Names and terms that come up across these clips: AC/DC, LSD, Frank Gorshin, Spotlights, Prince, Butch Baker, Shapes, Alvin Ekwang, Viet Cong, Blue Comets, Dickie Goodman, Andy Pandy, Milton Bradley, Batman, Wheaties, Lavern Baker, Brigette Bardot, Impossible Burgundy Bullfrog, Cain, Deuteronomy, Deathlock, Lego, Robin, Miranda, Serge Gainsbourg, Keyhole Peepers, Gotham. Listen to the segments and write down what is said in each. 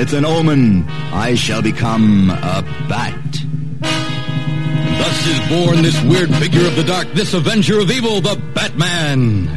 It's an omen. I shall become a bat. Thus is born this weird figure of the dark, this avenger of evil, the Batman.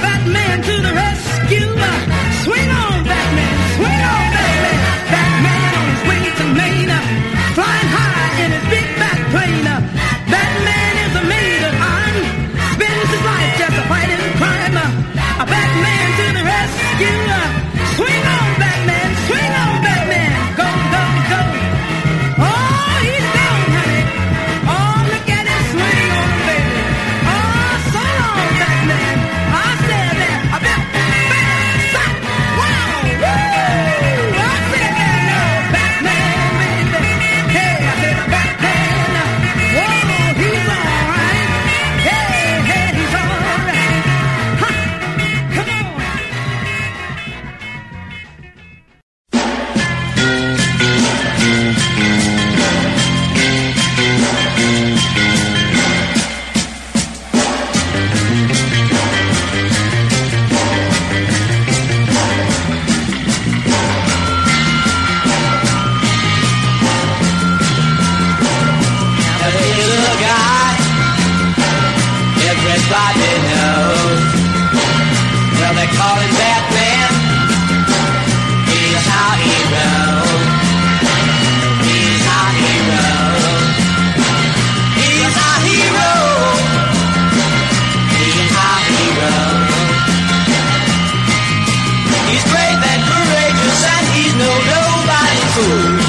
Batman to the rescue. Swing on, Batman, swing on, baby. Batman on his way to Maine, flying high in his big back plane. Batman is a maid of iron, spends his life just fighting crime. Batman to the rescue. Swing on, Batman, swing on, Batman. Go, go, go. Oh, he's down, honey. Oh, look at him swing on, baby. Oh, so long, Batman. I said that. I bet. Bam, stop. Wow. Woo. I said that. No, Batman, baby. Hey, I said Batman. Whoa, he's all right. Hey, hey, he's all right. Ha. Come on. Now there's a guy everybody knows. Well, they call him Batman. He's our hero. He's our hero. He's our hero. He's our hero. He's brave and courageous, and he's nobody fool.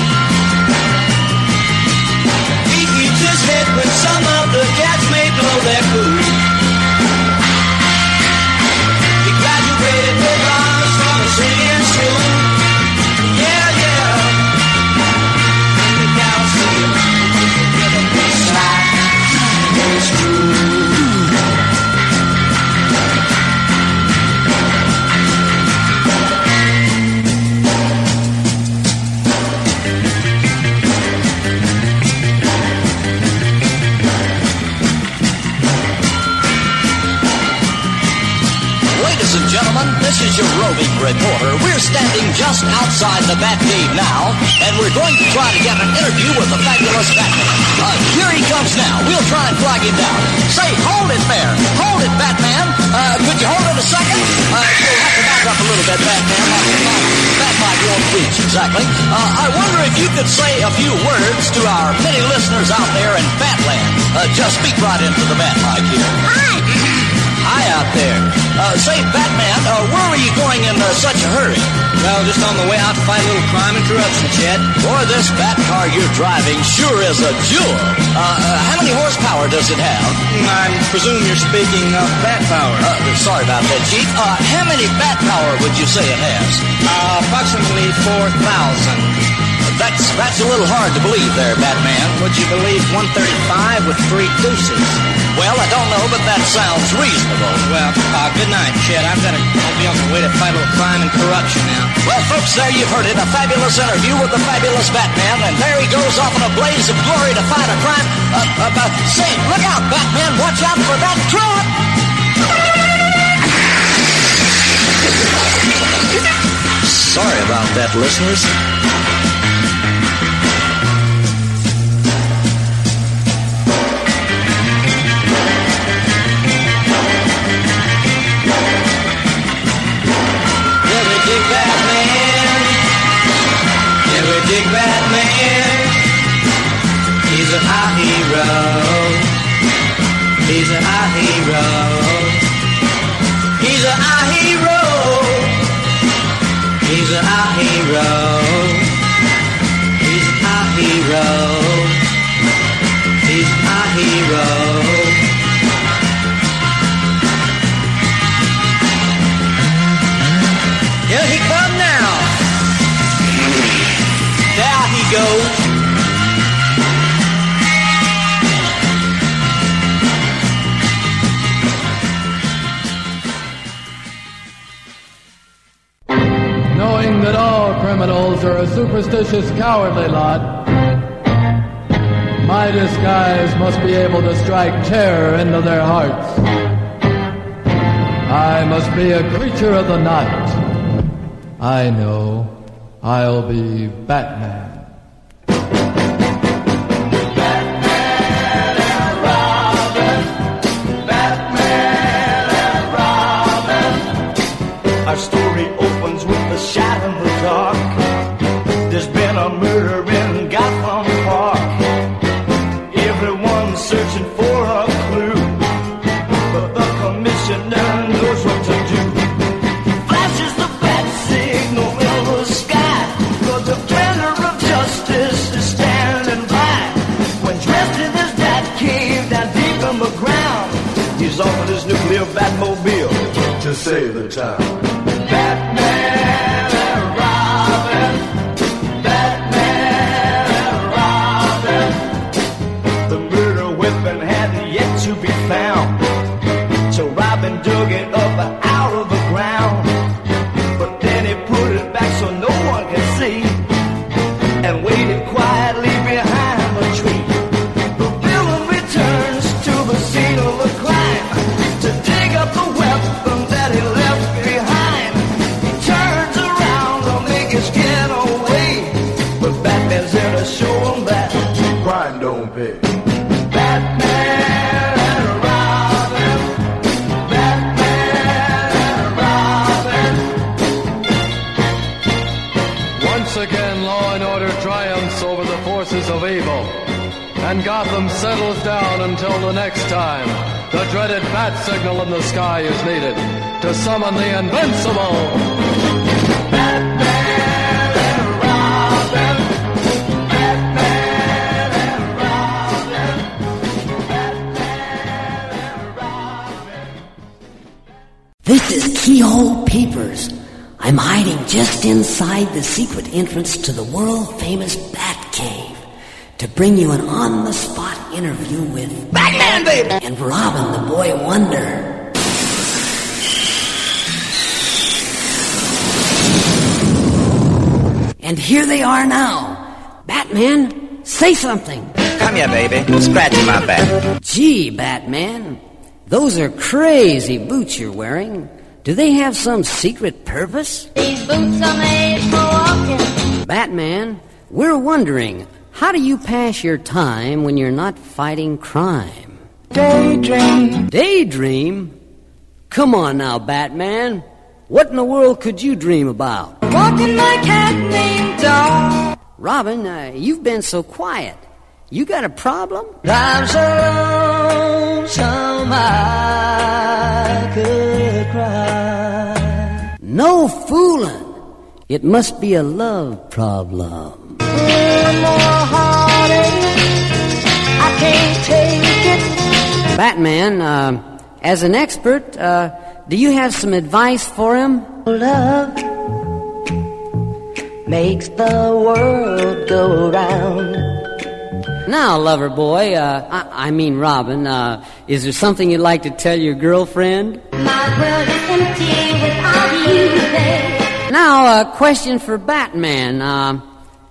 He keeps his head when some of the cats may blow their cool. He graduated with honors from a singing school. Yeah, yeah. And the gals see him with a big smile. It's true. Ladies and gentlemen, this is your roving reporter. We're standing just outside the Bat Cave now, and we're going to try to get an interview with the fabulous Batman. Here he comes now. We'll try and flag him down. Say, hold it there. Hold it, Batman. Could you hold it a second? You'll have to back up a little bit, Batman. That mic won't reach, exactly. I wonder if you could say a few words to our many listeners out there in Batland. Just speak right into the bat mic here. Hi out there. Say, Batman, where are you going in such a hurry? Well, just on the way out to fight a little crime and corruption, Chet. Boy, this bat car you're driving sure is a jewel. How many horsepower does it have? I presume you're speaking of bat power. Sorry about that, Chief. How many bat power would you say it has? Approximately 4,000. That's a little hard to believe there, Batman. Would you believe 135 with 3 deuces? Well, I don't know, but that sounds reasonable. Well, good night, Chet. I'll be on the way to fight a little crime and corruption now. Well, folks, there you've heard it. A fabulous interview with the fabulous Batman. And there he goes off in a blaze of glory to fight a crime. Say, look out, Batman. Watch out for that truck. Sorry about that, listeners. Big Batman, he's a high hero, he's a high hero, he's a high hero, he's a high hero, he's a high hero, he's a high hero. Here he comes now. There he goes. Knowing that all criminals are a superstitious, cowardly lot, my disguise must be able to strike terror into their hearts. I must be a creature of the night. I know. I'll be Batman. Batman and Robin. Batman and Robin. murder in Gotham Park. Everyone's searching for a clue, but the commissioner knows what to do. Flashes the bat signal in the sky, but the planner of justice is standing by. When dressed in his bat cave down deep in the ground, he's offered his nuclear Batmobile to save the town. Batman and Robin, Batman and Robin. The murder weapon hadn't yet to be found, so Robin dug it up out of the ground. But then he put it back so no one could see, and waited quietly behind the tree. The villain returns to the scene of the crime to dig up the weapon that he left behind. He turns around to make his get away, but Batman's there to show him that crime don't pay. Batman and Robin, Batman and Robin. Once again, law and order triumphs over the forces of evil, and Gotham settles down until the next time the dreaded bat signal in the sky is needed to summon the invincible. Batman and Robin, Batman and Robin, Batman and Robin. This is Keyhole Peepers. I'm hiding just inside the secret entrance to the world-famous Bat Cave to bring you an on-the-spot interview with Batman, baby, and Robin, the boy wonder. And here they are now. Batman, say something. Come here, baby. Scratch my back. Gee, Batman, those are crazy boots you're wearing. Do they have some secret purpose? These boots are made for walking. Batman, we're wondering, how do you pass your time when you're not fighting crime? Daydream. Daydream? Come on now, Batman. What in the world could you dream about? Walking my cat named Dog. Robin, you've been so quiet. You got a problem? I'm so lonesome I could cry. No fooling. It must be a love problem. I can't take it. Batman, as an expert, do you have some advice for him? Love makes the world go round. Now, lover boy, I mean Robin, is there something you'd like to tell your girlfriend? My world is empty without you there. Now, a question for Batman.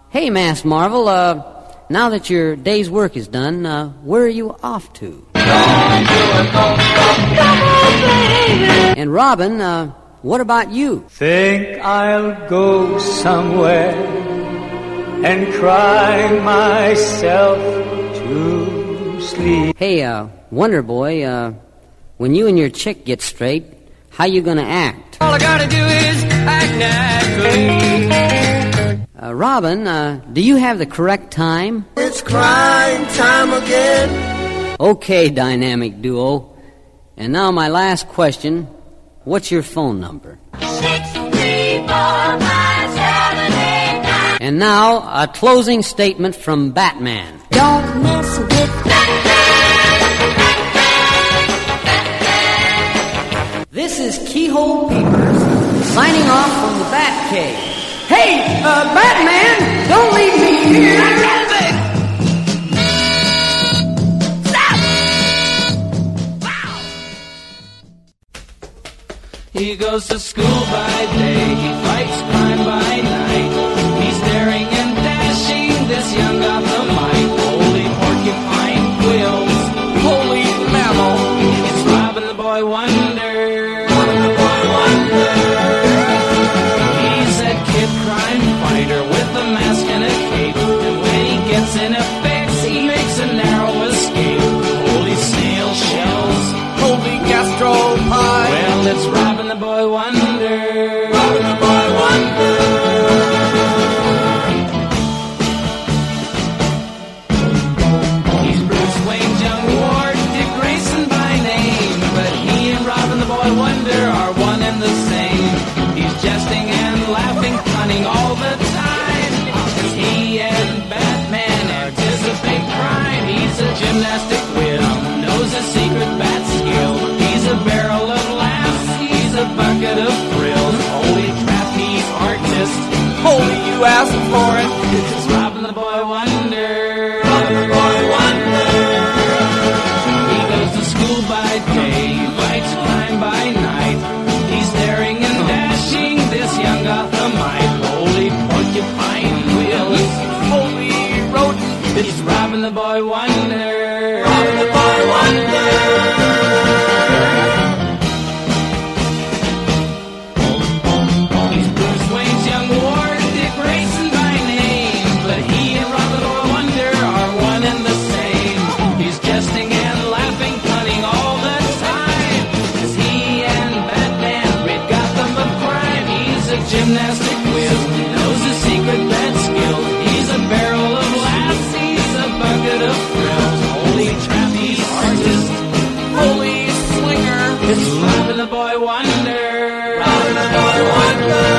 Hey, Mass Marvel, now that your day's work is done, where are you off to? And Robin, what about you? Think I'll go somewhere and cry myself to sleep. Hey, Wonder Boy, when you and your chick get straight, how you gonna act? All I gotta do is act naturally. Robin, do you have the correct time? It's crime time again. Okay, dynamic duo. And now my last question. What's your phone number? 634-578-9. And now, a closing statement from Batman. Don't mess with Batman. This is Keyhole Peepers, signing off from the Bat Cave. Hey, Batman, don't leave me here. I'm driving. Stop! Wow! He goes to school by day. He fights crime by night. He's daring and dashing, this young Gothamite. Holy porcupine quills. Holy mammal. It's Robin the Boy Wonder. Robin the Boy Wonder. In a fix, he makes a narrow escape. Holy snail shells, holy gastropod. Well, it's Robin the Boy Wonder. Robin the Boy Wonder. gymnastic wheel, knows a secret bat skill. He's a barrel of laughs, he's a bucket of thrills. Holy trapeze artist, holy you asked for it. It's Robin the Boy Wonder. Robin the Boy Wonder. He goes to school by day, likes to climb by night. He's daring and dashing, this young Gothamite. Holy porcupine wheels, holy rodent. It's Robin the Boy Wonder. Robin the Boy Wonder. He's Bruce Wayne's young ward, Dick Grayson by name, but he and Robin the Boy Wonder are one and the same. He's jesting and laughing, punning all the time, 'cause he and Batman rid Gotham of crime. He's a gymnastic whiz, knows a secret bad skill. He's a barrel of laughs, he's a bucket of thrills. Holy trapeze artist, holy swinger. It's Robin the Boy Wonder. Robin the Boy Wonder.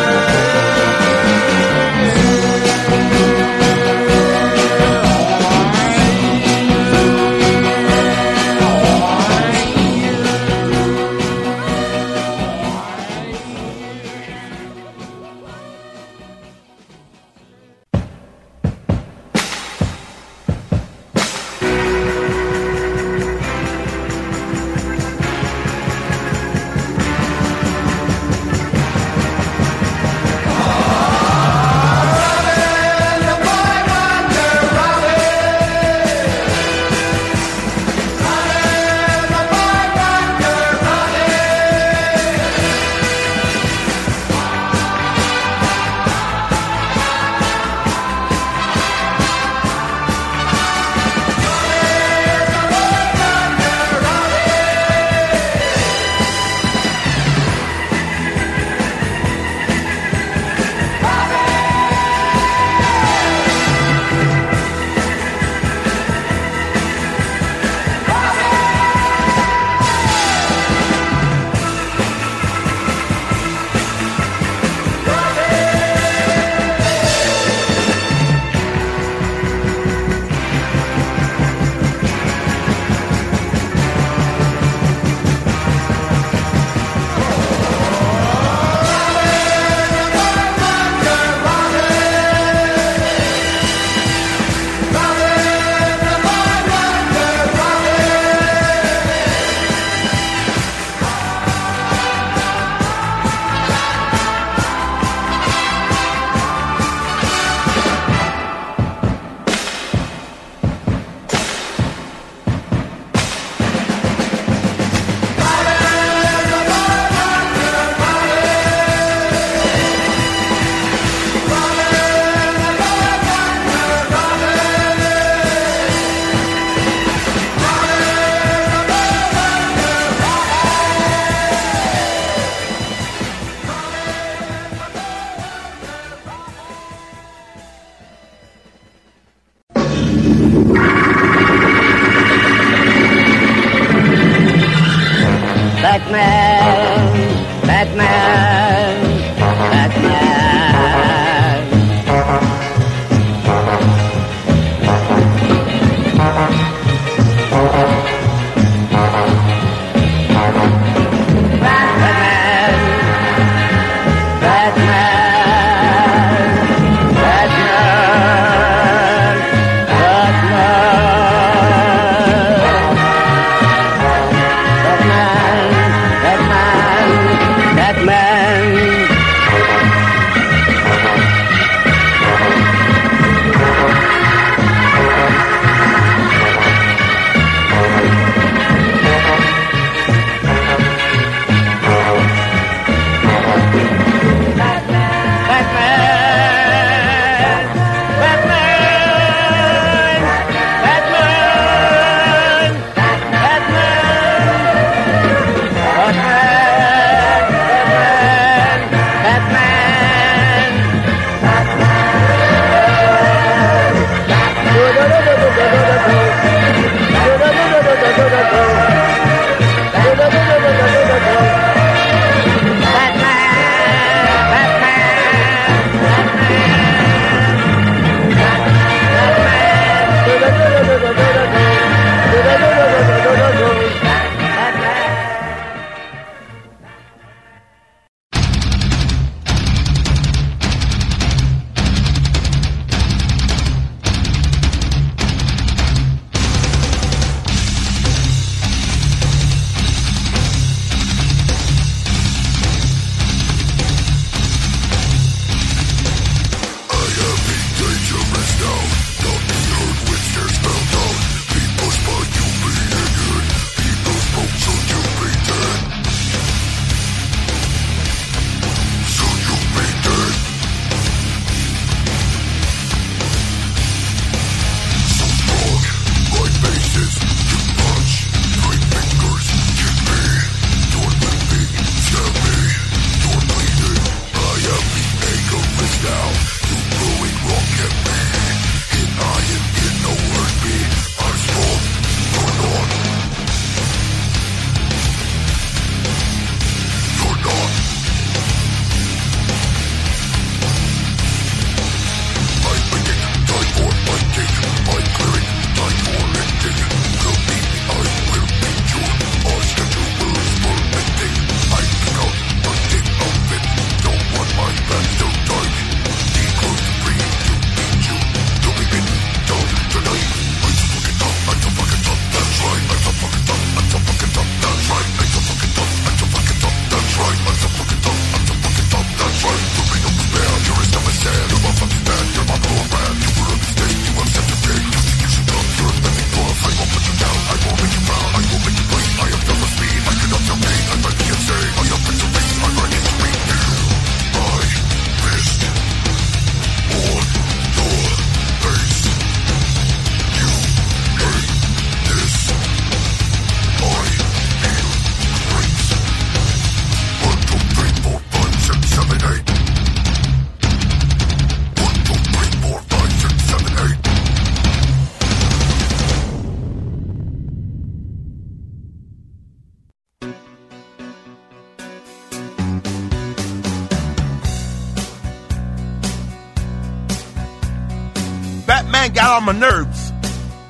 got on my nerves.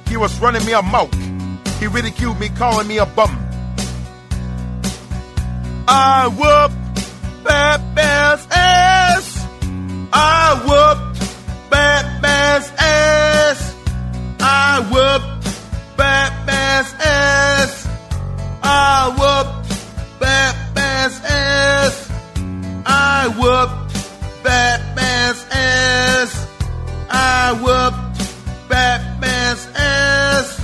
He was running me amok. He ridiculed me, calling me a bum. I whooped Bad Man's ass. I whooped Bad Man's ass. I whooped Bad Man's ass. I whooped Bad Man's ass. I whooped Bad Man's ass. I whooped Bad Man's ass.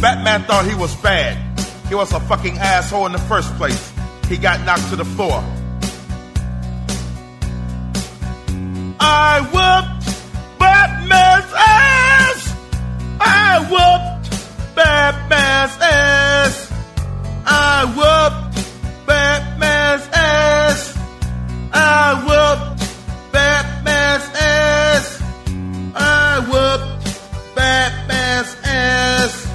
Batman thought he was bad. He was a fucking asshole in the first place. He got knocked to the floor. I whooped Batman's ass. I whooped Batman's ass. I whooped Batman's ass. I whooped Batman's ass. I whooped Batman's ass.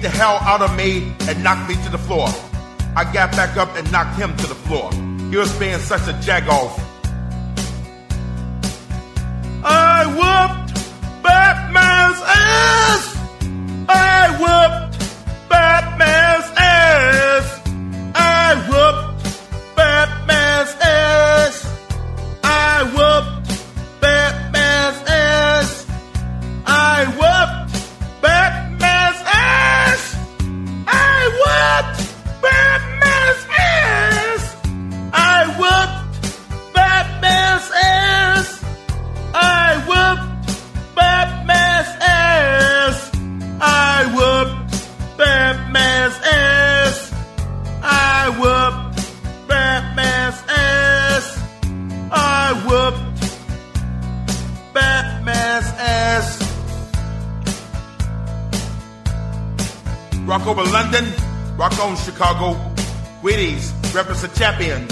The hell out of me and knocked me to the floor. I got back up and knocked him to the floor. He was being such a jagoff. I whooped Batman's ass. I whooped Batman's ass. I whooped Batman's ass. I whooped Batman's ass. I whooped Batman's ass. Rock over London, rock on Chicago. Wheaties, represent champions.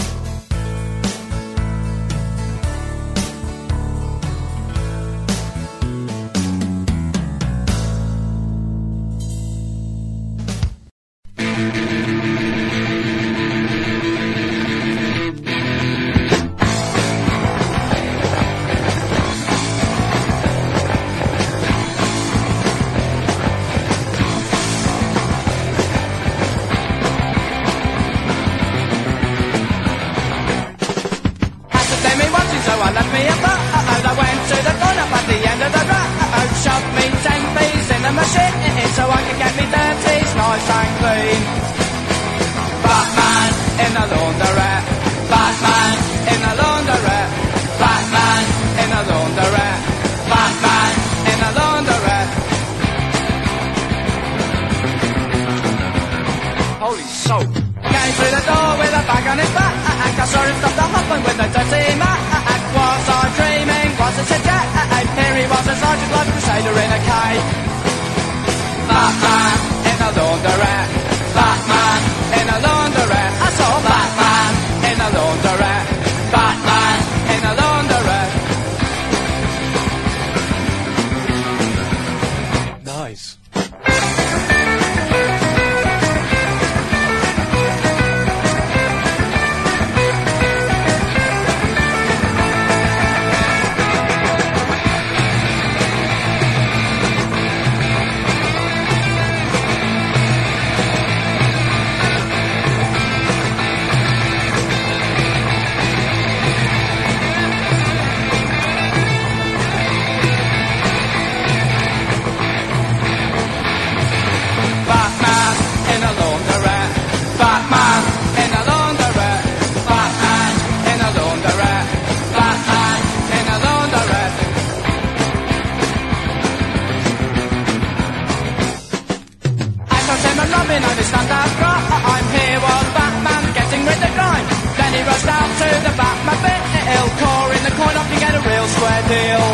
And he rushed out to the back, Muppet at ill core in the corner to get a real square deal.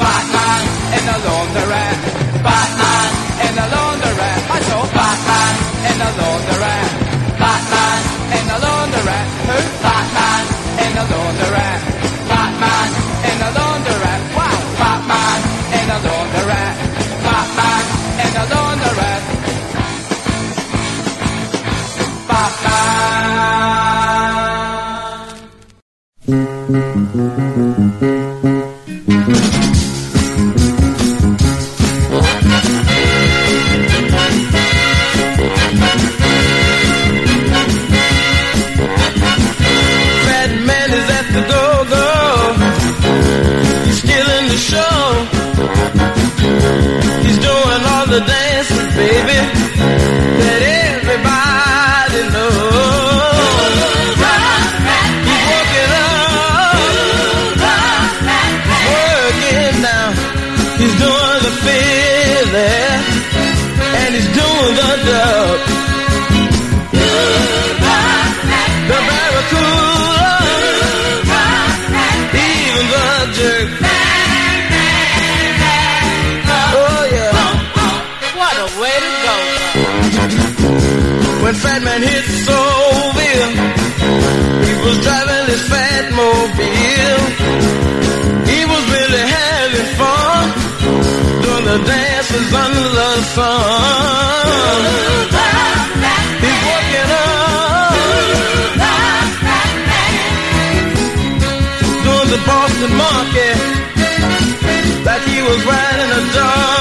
Batman in the laundrette, Batman in the laundrette. I saw Batman in the laundrette, Batman in the laundrette. Who? Batman in the laundrette, Batman in the laundrette. Wow, Batman in the laundrette, Batman in the laundrette. When Fat Man hit Soulville, he was driving his Fatmobile. He was really having fun, doing the dances under the sun. He's walking up, doing the Boston Monkey, like he was riding a donkey.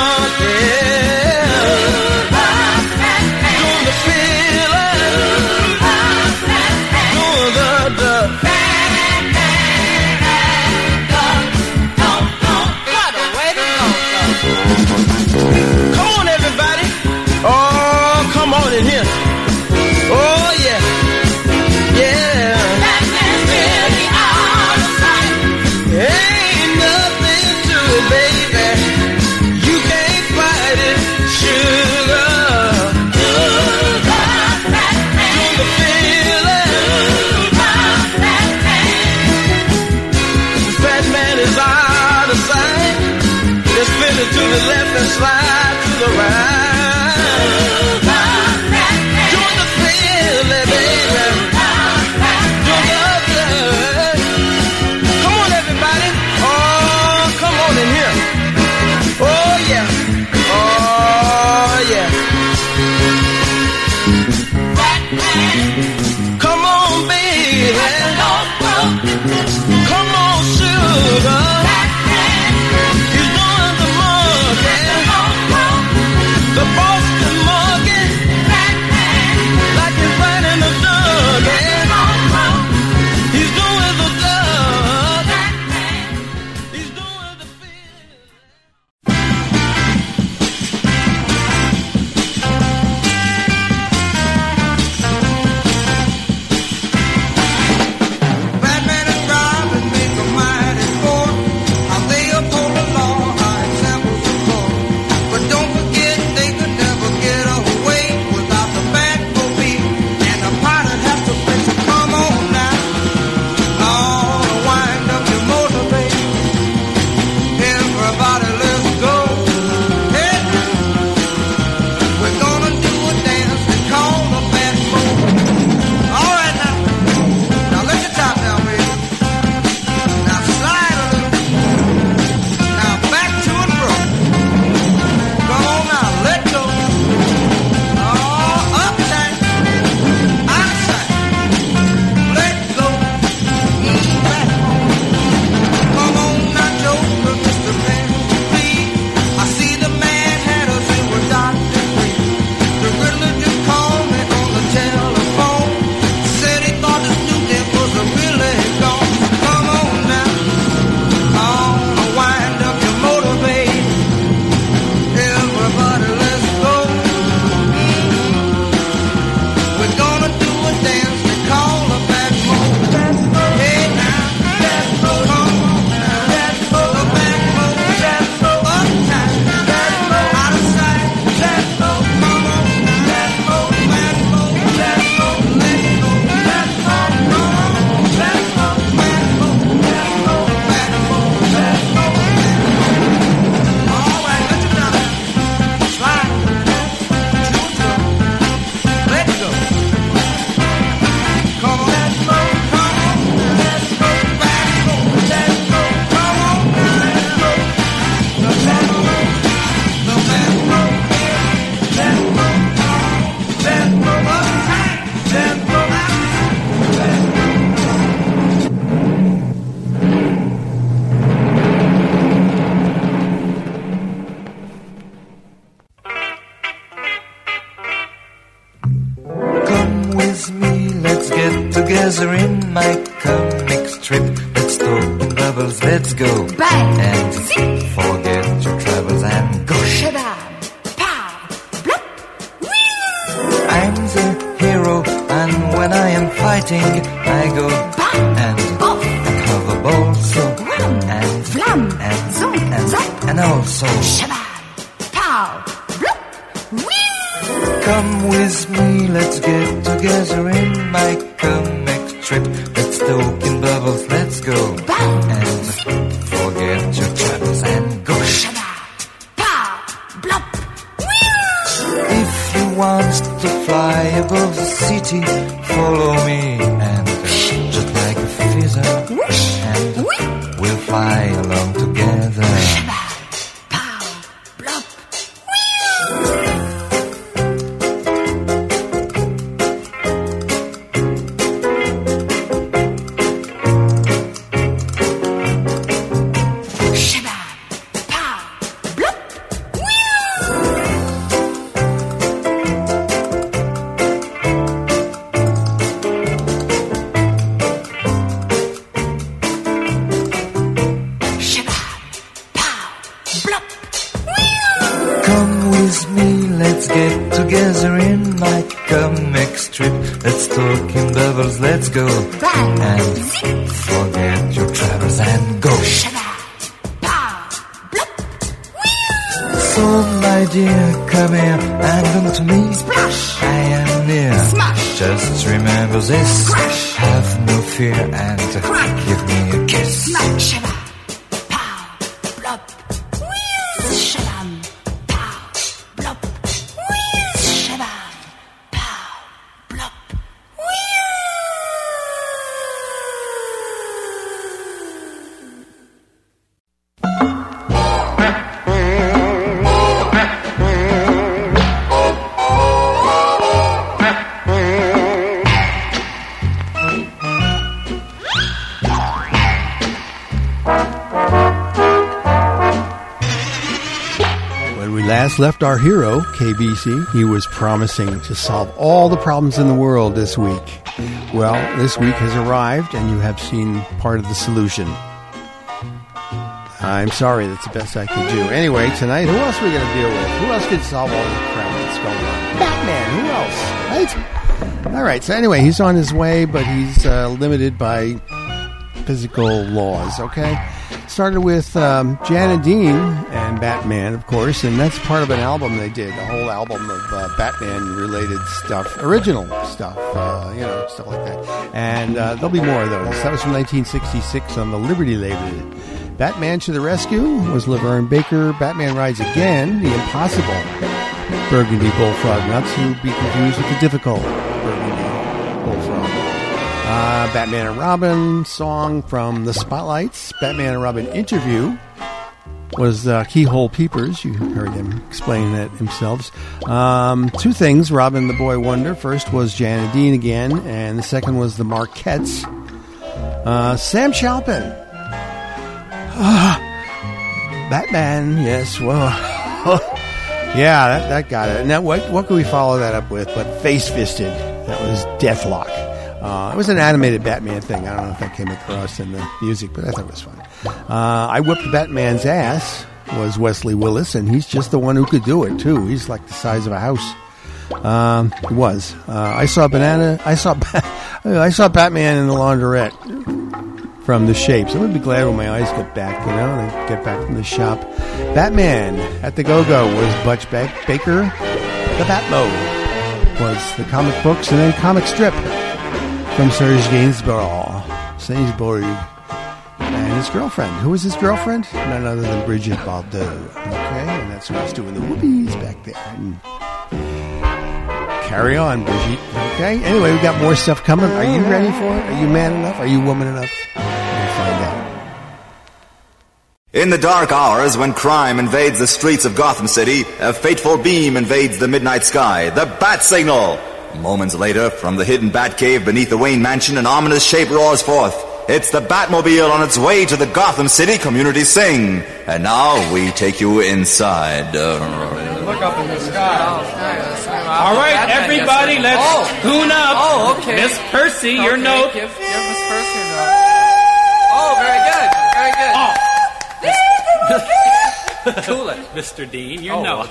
together in my comic strip. Let's talk in bubbles, let's go back and zip. Forget your troubles and go shadam, pa, blop, whee. I'm the hero, and when I am fighting, I go pa and off, and cover ball, so wham and flam and zoom and zap, and also shadam, pow, blop, whee. Come with me, let's get together in my comic strip. Let's talk in bubbles, let's go bam and forget your troubles and go shada, pow, blop, whee. If you want to fly above the city, follow me and just like a feather, and we'll fly along together. Shada, pow, blop, whee. Left our hero, KBC. He was promising to solve all the problems in the world this week. Well, this week has arrived, and you have seen part of the solution. I'm sorry, that's the best I can do. Anyway, tonight, who else are we going to deal with? Who else could solve all the crap that's going on? Batman, who else? Right? All right, so anyway, he's on his way, but he's limited by physical laws, okay? Started with Jan and Dean and Batman, of course, and that's part of an album they did, a whole album of Batman-related stuff, original stuff, stuff like that. And there'll be more of those. That was from 1966 on the Liberty label. Batman to the Rescue was Lavern Baker. Batman Rides Again, The Impossible Burgundy Bullfrog, not to be confused with the difficult Burgundy Bullfrog. Batman and Robin, song from the Spotlights. Batman and Robin interview was Keyhole Peepers. You heard him explain that himself. Two things, Robin the Boy Wonder. First was Jan and Dean again, and the second was the Marketts. Sam Chalpin. Batman, yes, well, yeah, that got it. Now, what could we follow that up with but Face Fisted? That was Deathlock. It was an animated Batman thing. I don't know if that came across in the music, but I thought it was fun. I Whipped Batman's Ass was Wesley Willis, and he's just the one who could do it, too. He's like the size of a house. He was. I saw Batman in the Laundrette from the Shapes. I'm going to be glad when my eyes get back, they get back from the shop. Batman at the Go-Go was Butch Baker. The Batmo was the comic books, and then comic strip from Serge Gainsbourg and his girlfriend. Who was his girlfriend? None other than Brigette Bardot. Okay, and that's what he's doing the whoopies back there. And carry on, Brigitte. Okay, anyway, we've got more stuff coming. Are you ready for it? Are you man enough? Are you woman enough? We'll find out. In the dark hours when crime invades the streets of Gotham City, a fateful beam invades the midnight sky. The bat signal! Moments later, from the hidden Batcave beneath the Wayne Mansion, an ominous shape roars forth. It's the Batmobile on its way to the Gotham City Community Sing. And now we take you inside. Look up in the sky. All right, everybody, let's tune up. Oh, okay. Miss Percy, your note. Give Miss Percy your note. Oh, very good. Very good. Oh. Cool it. Mr. Dean, your note.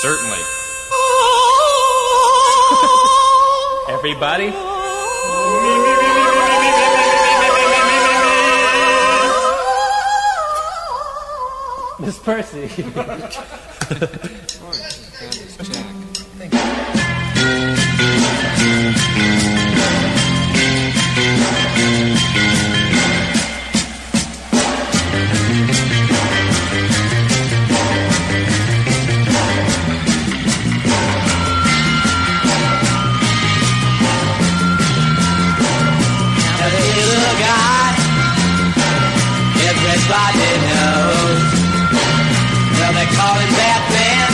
Certainly. Everybody. Miss Percy. Thank you. Everybody knows. Well, they call him Batman.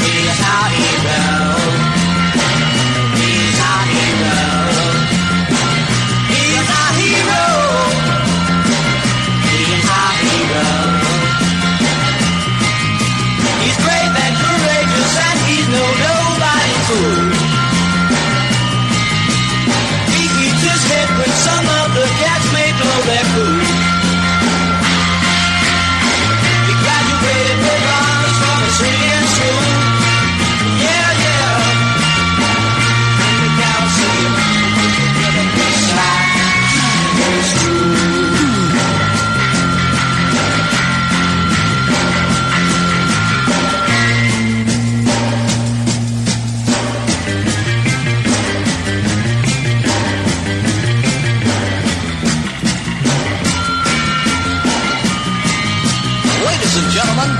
He's our hero. He's our hero. He's our hero. He's our hero. He's brave and courageous, and he's nobody fool. He keeps his head when some of the cats may blow their food.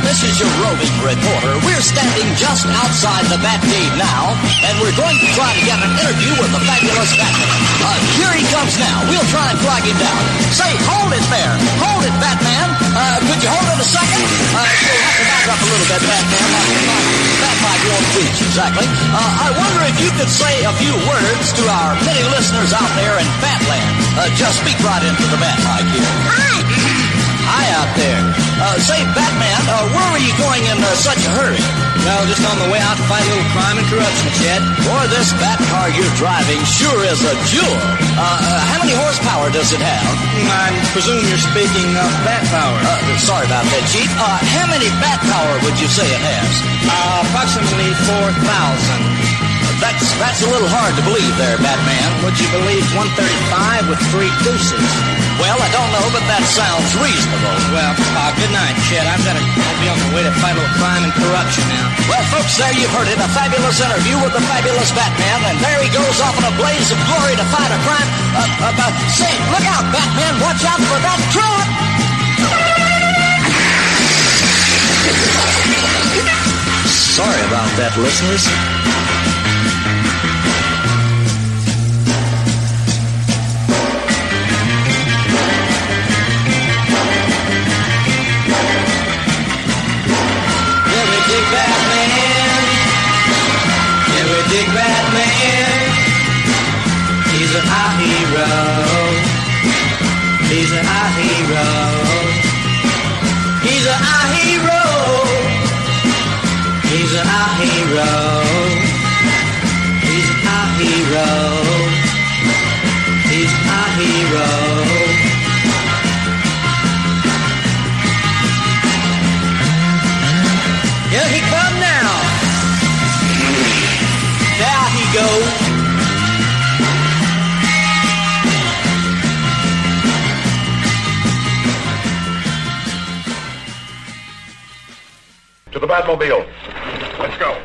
This is your roving reporter. We're standing just outside the Bat Cave now, and we're going to try to get an interview with the fabulous Batman. Here he comes now. We'll try and flag him down. Say, hold it there. Hold it, Batman. Could you hold it a second? You'll have to back up a little bit, Batman. That might won't reach exactly. I wonder if you could say a few words to our many listeners out there in Batland. Just speak right into the bat mic here. Hi. Hi out there. Say, Batman, where were you going in such a hurry? Well, just on the way out to fight a little crime and corruption, Chet. Boy, this bat car you're driving sure is a jewel. How many horsepower does it have? I presume you're speaking of bat power. Sorry about that, Chief. How many bat power would you say it has? Approximately 4,000. That's a little hard to believe there, Batman. Would you believe 135 with 3 deuces? Well, I don't know, but that sounds reasonable. Well, good night, Chet. I'll be on the way to fight a little crime and corruption now. Well, folks, there you've heard it. A fabulous interview with the fabulous Batman. And there he goes off in a blaze of glory to fight a crime. Say, look out, Batman. Watch out for that truck. Sorry about that, listeners. Big Batman, he's a high hero, he's a high hero, he's a high hero, he's a high hero, he's a high hero, he's a high hero. Here he comes now. There he goes. To the Batmobile. Let's go.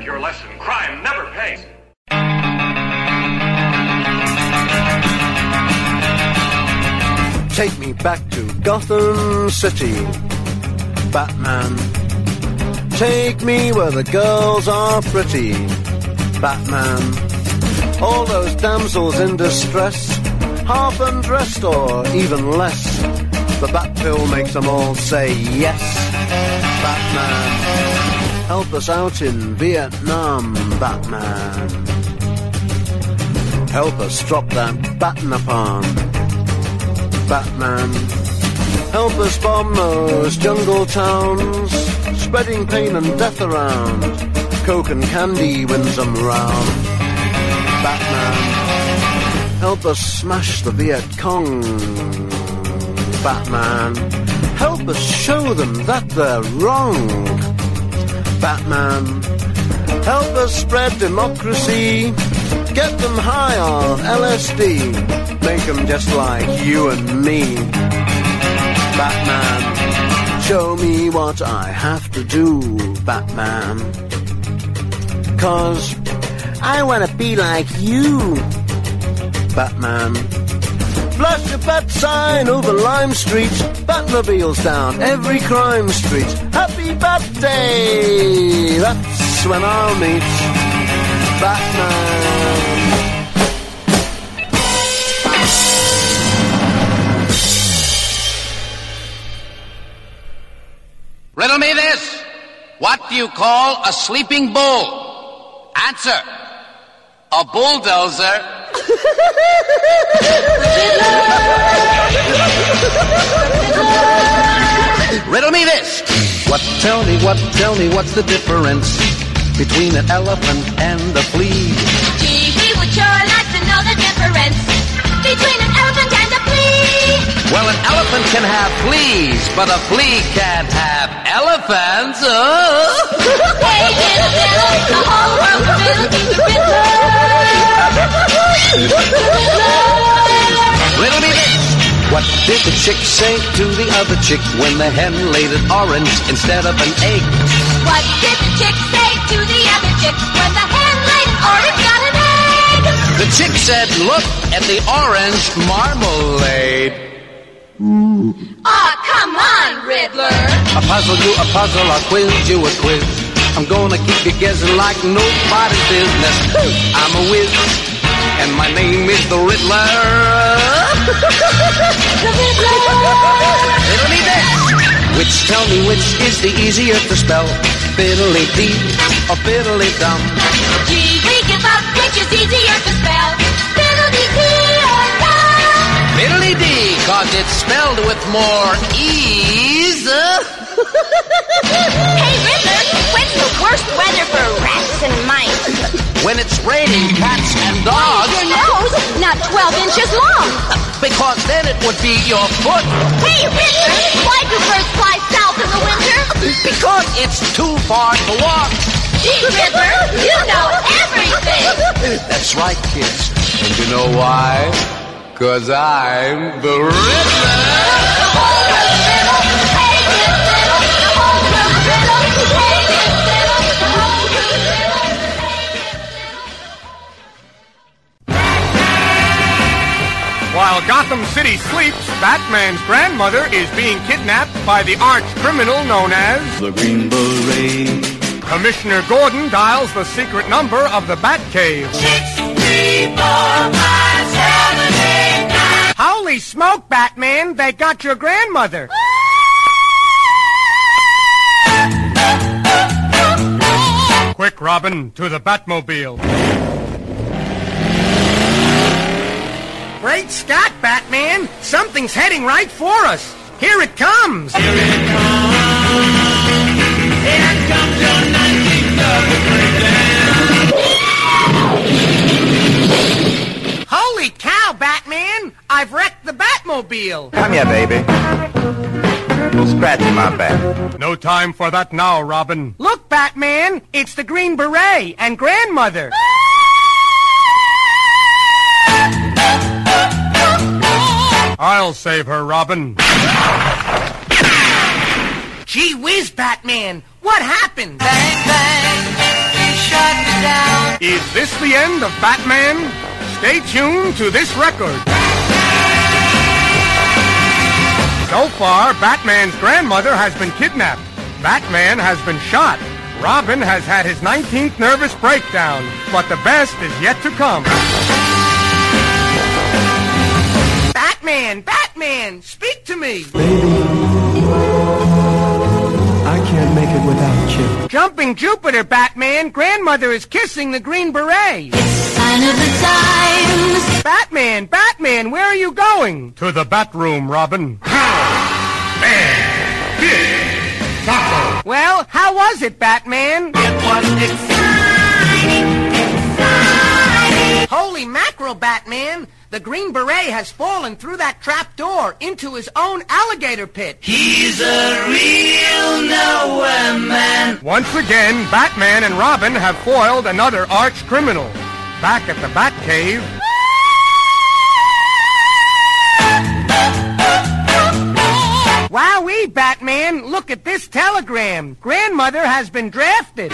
learned your lesson. Crime never pays. Take me back to Gotham City, Batman. Take me where the girls are pretty, Batman. All those damsels in distress, half undressed or even less. The bat pill makes them all say yes, Batman. Help us out in Vietnam, Batman. Help us drop that bat napalm, Batman. Help us bomb those jungle towns, spreading pain and death around. Coke and candy wins them round, Batman. Help us smash the Viet Cong, Batman. Help us show them that they're wrong, Batman. Help us spread democracy, get them high on LSD, make them just like you and me, Batman. Show me what I have to do, Batman, 'cause I wanna be like you, Batman. Flash a bat sign over Lime Street, Batmobiles down every crime street. Happy Bat Day, that's when I'll meet Batman. Riddle me this. What do you call a sleeping bull? Answer. A bulldozer. Riddle me this. Tell me, what's the difference between an elephant and a flea? Gee, we would sure like to know the difference between an elephant and a flea. Well, an elephant can have fleas, but a flea can't have elephants. Oh. Hey, little fellow, the whole world will be the riddler. Riddle me this. What did the chick say to the other chick when the hen laid an orange instead of an egg? What did the chick say to the other chick when the hen laid an orange got an egg? The chick said, look at the orange marmalade. Ooh. Oh, come on, Riddler. I puzzle you a puzzle, I quiz you a quiz. I'm gonna keep you guessing like nobody's business. I'm a whiz, and my name is the Riddler. The Riddler. Riddle me this. Which, tell me which is the easier to spell? Fiddly dee or fiddly dum? Gee, we give up, which is easier to spell? Fiddly dee or dum? Fiddly dee. Cause it's spelled with more ease. Hey, Riddler, when's the worst weather for rats and mice? When it's raining cats and dogs. Why is your nose not 12 inches long? Because then it would be your foot. Hey, Riddler, why do birds fly south in the winter? Because it's too far to walk. Gee, Riddler, you know everything. That's right, kids. And you know why? 'Cause I'm the Riddler. While Gotham City sleeps, Batman's grandmother is being kidnapped by the arch-criminal known as the Green Beret. Commissioner Gordon dials the secret number of the Batcave. 6, 3, 4, 5, 7, 8. Holy smoke, Batman! They got your grandmother! Quick, Robin, to the Batmobile. Great Scott, Batman! Something's heading right for us! Here it comes! Here it comes! Here comes your 1930 breakdown! Holy cow, Batman! I've wrecked the Batmobile! Come here, baby. You're scratching my back. No time for that now, Robin. Look, Batman! It's the Green Beret and Grandmother! I'll save her, Robin. Gee whiz, Batman! What happened? Bang, bang, Is this the end of Batman? Stay tuned to this record. So far, Batman's grandmother has been kidnapped. Batman has been shot. Robin has had his 19th nervous breakdown, but the best is yet to come. Batman! Batman! Speak to me! Baby. I can't make it without you. Jumping Jupiter, Batman. Grandmother is kissing the Green Beret. It's the sign of the times. Batman, Batman, where are you going? To the Batroom, Robin. How? Man. Big. Taco. Well, how was it, Batman? It was exciting. Exciting. Holy mackerel, Batman. The Green Beret has fallen through that trap door into his own alligator pit. He's a real nowhere man. Once again, Batman and Robin have foiled another arch criminal. Back at the Batcave. Wowee, Batman, look at this telegram. Grandmother has been drafted.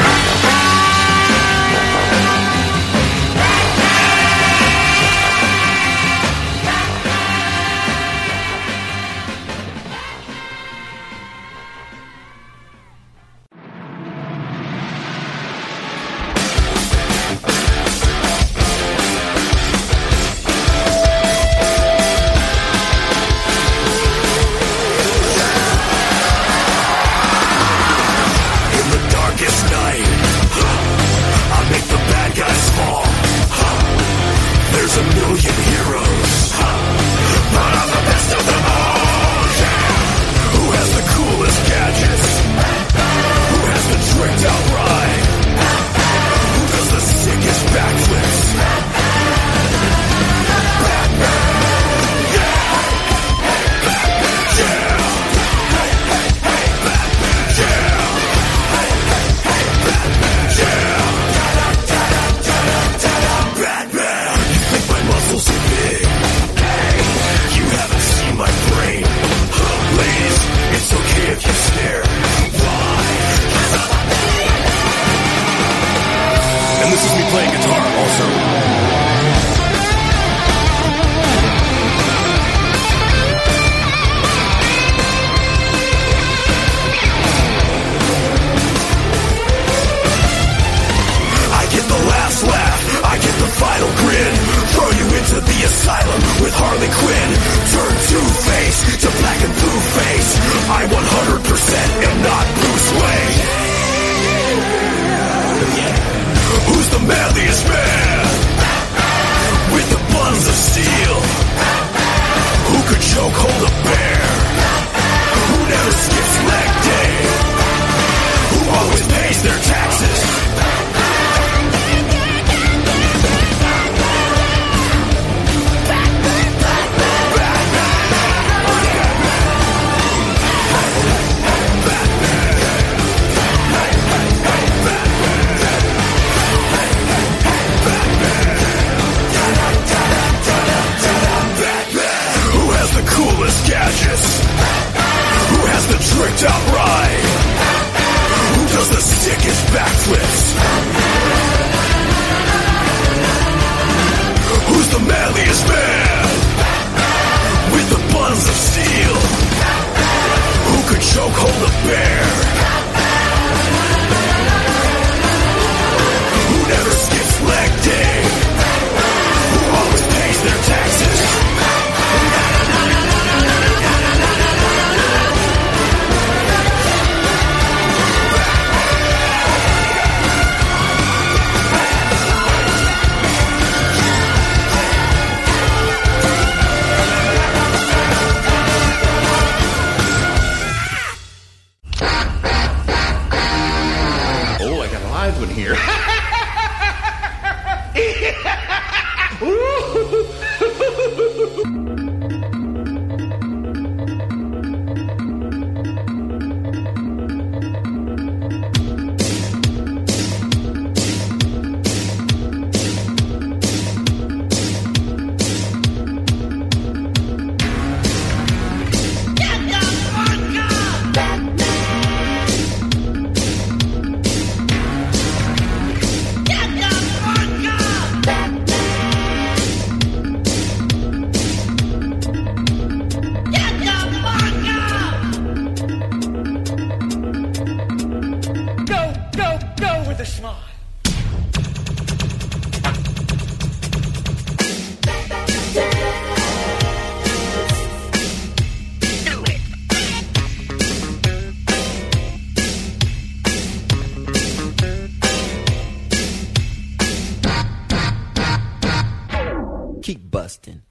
keep busting.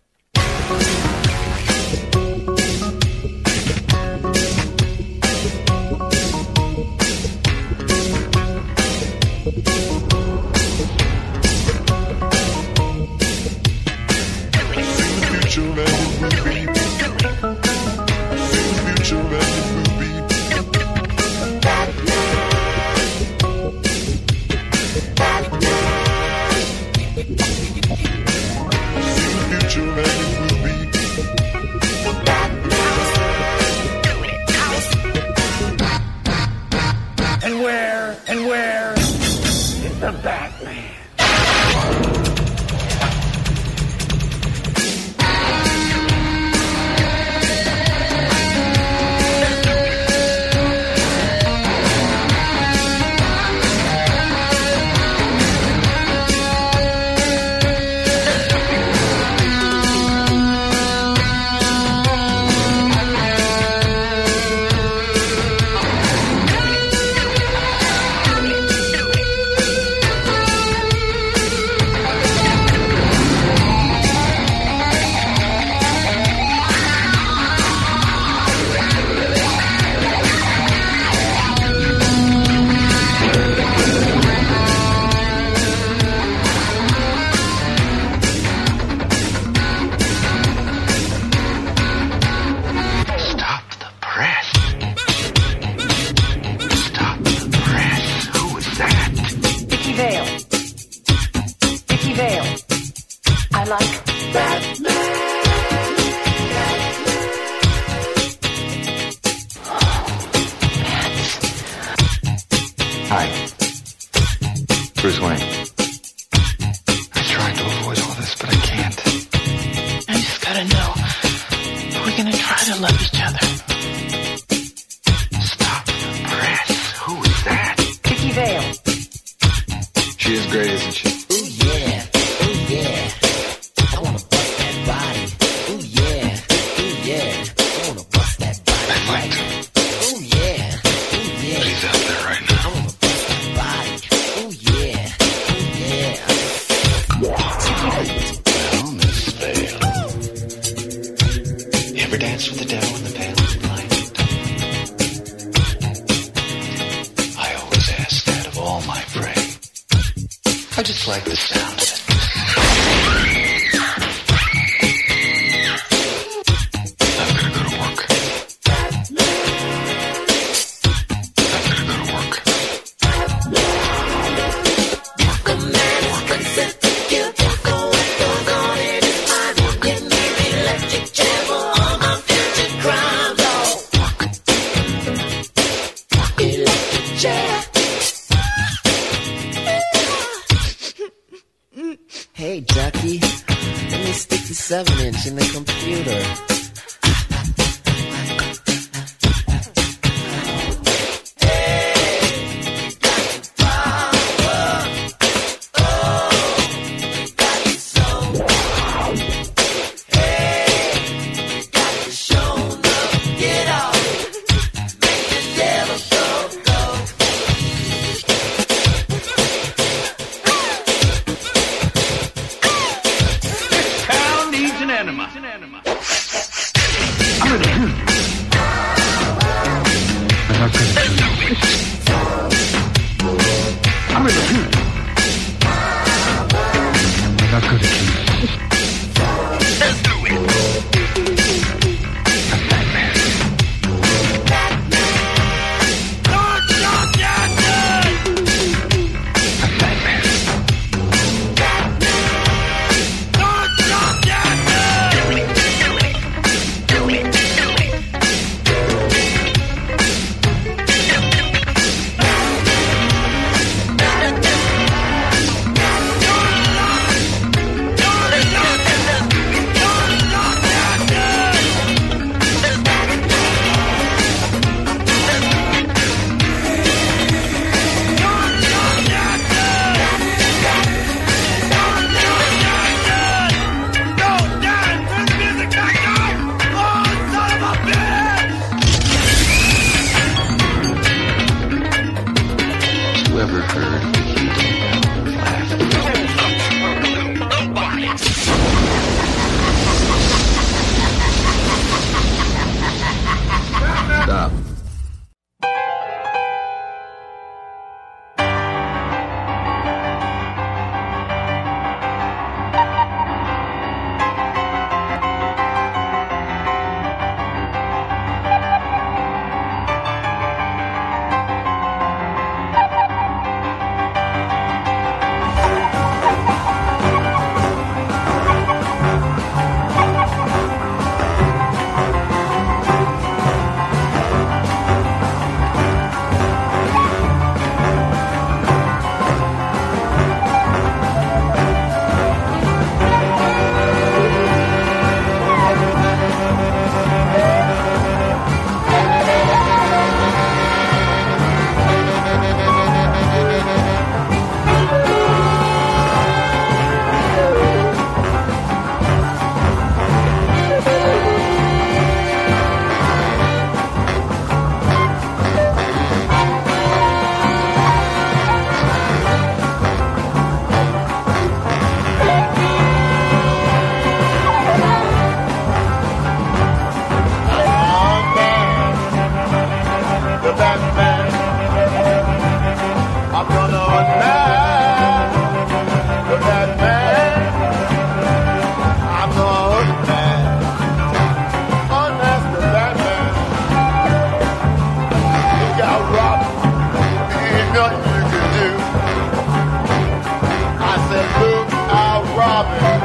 nothing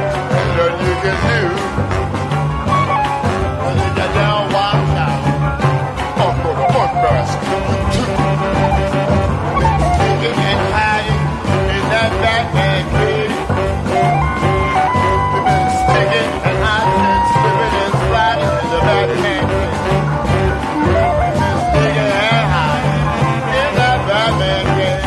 that you can do. And you get down one time, up for the foot basket, too. You can get high in that backpack, kid. You've been sticking and I've been slipping and sliding in the backpack, kid. You've been sticking and high in that backpack, kid.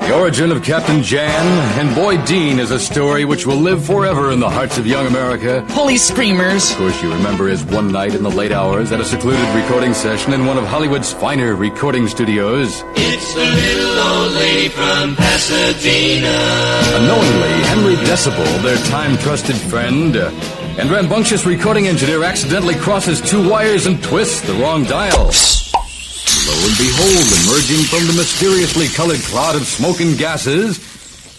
The origin of Captain Jan and Boy Dean is a story which will live forever in the hearts of young America. Holy screamers! Of course, you remember his one night in the late hours at a secluded recording session in one of Hollywood's finer recording studios. It's the little old lady from Pasadena. Unknowingly, Henry Decibel, their time-trusted friend, and rambunctious recording engineer accidentally crosses two wires and twists the wrong dial. Lo and behold, emerging from the mysteriously colored cloud of smoke and gases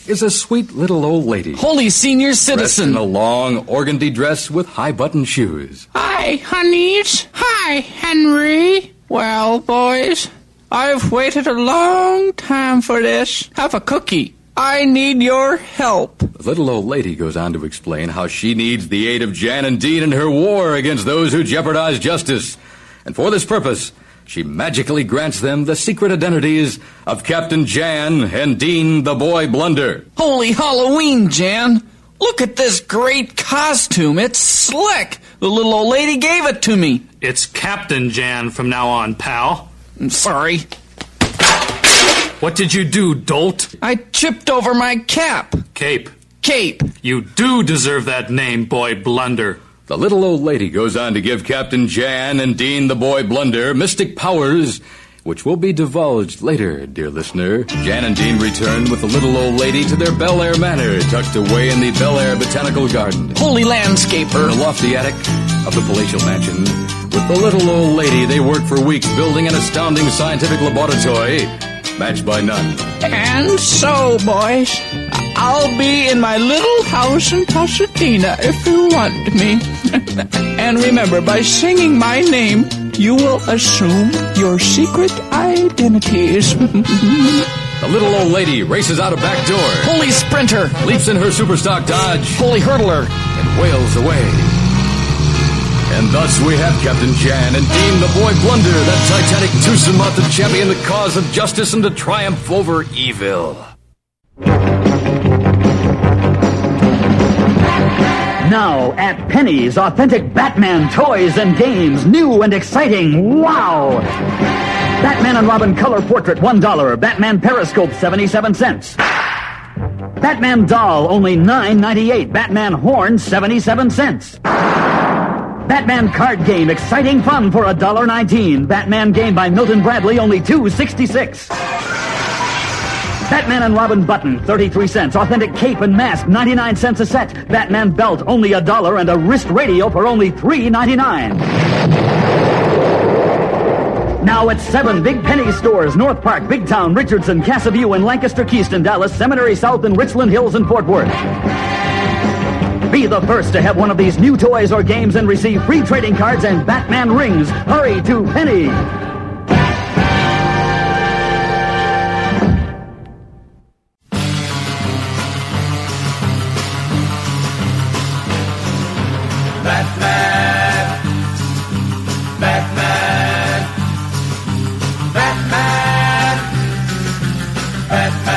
is a sweet little old lady. Holy senior citizen. In a long organdy dress with high button shoes. Hi, honeys. Hi, Henry. Well, boys, I've waited a long time for this. Have a cookie. I need your help. The little old lady goes on to explain how she needs the aid of Jan and Dean in her war against those who jeopardize justice. And for this purpose, she magically grants them the secret identities of Captain Jan and Dean the Boy Blunder. Holy Halloween, Jan! Look at this great costume. It's slick. The little old lady gave it to me. It's Captain Jan from now on, pal. I'm sorry. What did you do, dolt? I tripped over my cap. Cape. You do deserve that name, Boy Blunder. The little old lady goes on to give Captain Jan and Dean the Boy Blunder mystic powers, which will be divulged later, dear listener. Jan and Dean return with the little old lady to their Bel Air manor, tucked away in the Bel Air Botanical Garden. Holy landscaper! In a lofty attic of the palatial mansion, with the little old lady, they work for weeks building an astounding scientific laboratory, matched by none. And so, boys, I'll be in my little house in Pasadena if you want me. And remember, by singing my name, you will assume your secret identities. The little old lady races out a back door. Holy sprinter! Leaps in her superstock Dodge. Holy hurdler! And wails away. And thus we have Captain Jan and Dean, the boy Blunder, that titanic twosome ought to champion the cause of justice and to triumph over evil. Now at Penny's, authentic Batman toys and games, new and exciting, wow! Batman and Robin color portrait, $1, Batman periscope, 77 cents. Batman doll, only $9.98, Batman horn, 77 cents. Batman card game, exciting fun for $1.19. Batman game by Milton Bradley, only $2.66. Batman and Robin button, 33 cents. Authentic cape and mask, 99 cents a set. Batman belt, only $1, and a wrist radio for only $3.99. Now at 7 big Penny stores, North Park, Bigtown, Richardson, Cassaview, and Lancaster, Keyston, Dallas, Seminary South, and Richland Hills, and Fort Worth. Be the first to have one of these new toys or games and receive free trading cards and Batman rings. Hurry to Penny. Batman. Batman. Batman. Batman.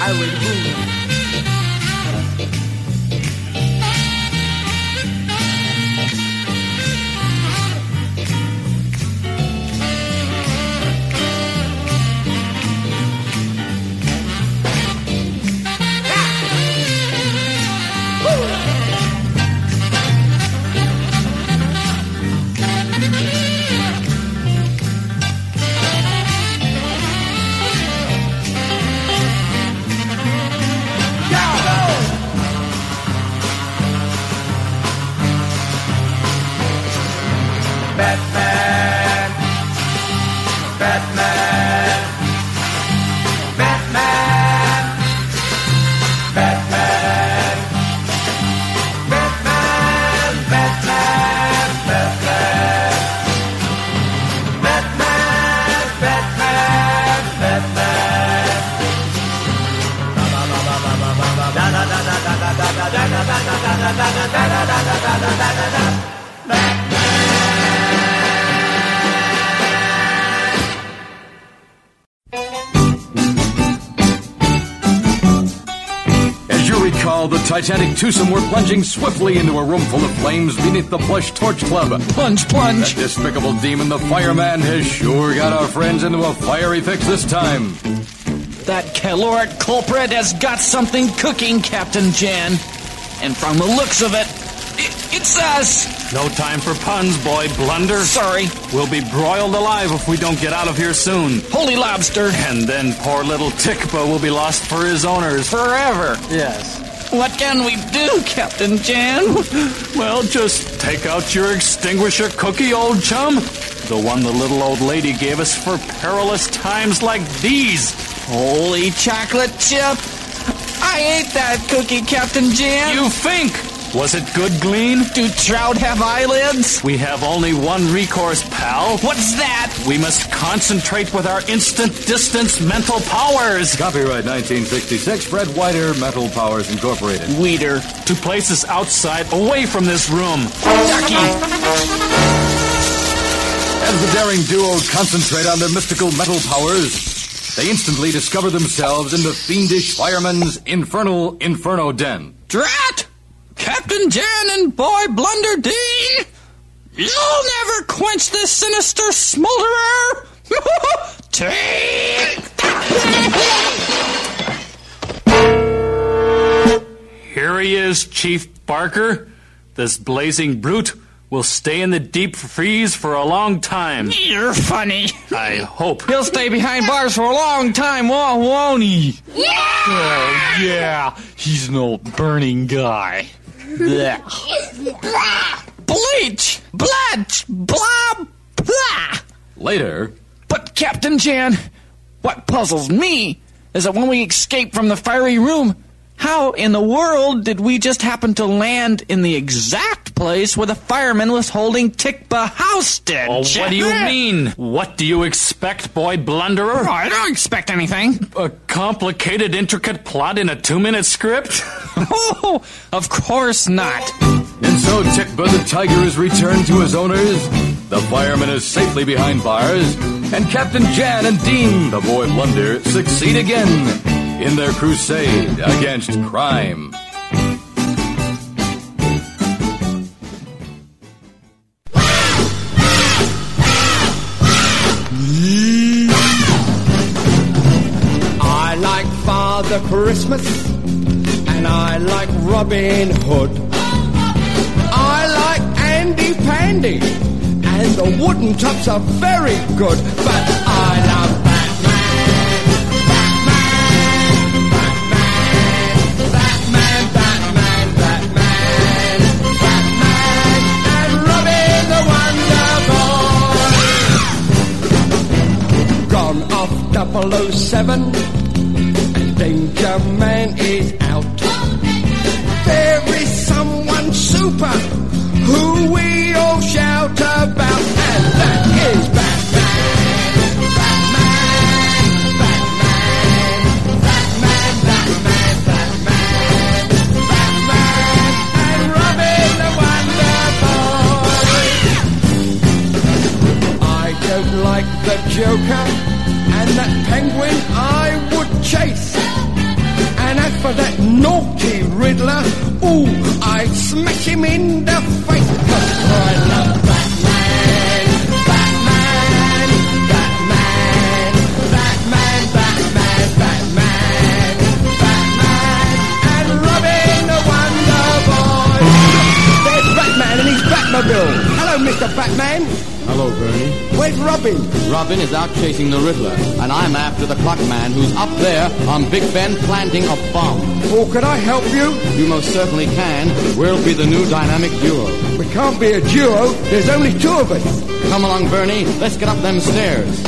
I will move. Titanic twosome were plunging swiftly into a room full of flames beneath the plush torch club. Plunge, plunge! That despicable demon, the fireman, has sure got our friends into a fiery fix this time. That caloric culprit has got something cooking, Captain Jan. And from the looks of it, it's us! No time for puns, boy Blunder. Sorry. We'll be broiled alive if we don't get out of here soon. Holy lobster! And then poor little Tikpa will be lost for his owners. Forever! Yes. What can we do, Captain Jan? Well, just take out your extinguisher cookie, old chum. The one the little old lady gave us for perilous times like these. Holy chocolate chip. I ate that cookie, Captain Jan. You think? Was it good, Glean? Do trout have eyelids? We have only one recourse, pal. What's that? We must concentrate with our instant distance mental powers. Copyright 1966, Fred Whiter, Mental Powers Incorporated. Weeder. To places outside, away from this room. Ducky! As the daring duo concentrate on their mystical mental powers, they instantly discover themselves in the fiendish fireman's infernal inferno den. Drat! Captain Jan and Boy Blunder Dean! You'll never quench this sinister smolderer! Take that! Here he is, Chief Barker. This blazing brute will stay in the deep freeze for a long time. You're funny. I hope. He'll stay behind bars for a long time, won't he? Yeah! Yeah, he's an old burning guy. Bleach! Blatch! Blah! Blah! Later. But, Captain Jan, what puzzles me is that when we escaped from the fiery room, how in the world did we just happen to land in the exact place where the fireman was holding Tikba hostage? Oh, what do you mean? What do you expect, Boy Blunderer? Oh, I don't expect anything. A complicated, intricate plot in a 2-minute script? Oh, of course not. And so Tikba the tiger is returned to his owners, the fireman is safely behind bars, and Captain Jan and Dean, the Boy Blunder, succeed again in their crusade against crime. I like Father Christmas, and I like Robin Hood. I like Andy Pandy, and the wooden tops are very good, but I love Apollo 7, and Danger Man is out. There is someone super who we all shout about, and that is Batman. Batman, Batman, Batman, Batman, Batman, and Robin the Wonderboy. I don't like the Joker, and that penguin I would chase, and as for that naughty Riddler, ooh, I'd smack him in the face. But I love Batman, Batman, Batman, Batman, Batman, Batman, Batman, and Robin the Wonder Boy. There's Batman and his Batmobile. Hello, Mr. Batman. Hello, Bernie. Where's Robin? Robin is out chasing the Riddler, and I'm after the Clockman, who's up there on Big Ben planting a bomb. Oh, can I help you? You most certainly can. We'll be the new dynamic duo. We can't be a duo. There's only two of us. Come along, Bernie. Let's get up them stairs.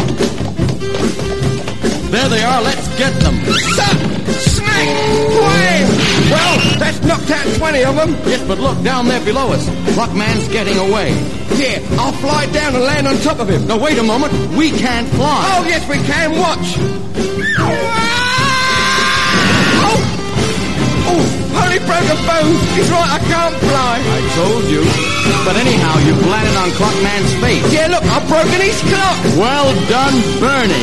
There they are. Let's get them. Stop! Smack! Wham! Well, that's knocked out 20 of them. Yes, but look, down there below us. Clockman's getting away. Yeah, I'll fly down and land on top of him. Now, wait a moment. We can't fly. Oh, yes, we can. Watch. Oh, holy broken bones. He's right, I can't fly. I told you. But anyhow, you've landed on Clockman's face. Yeah, look, I've broken his clock. Well done, Bernie.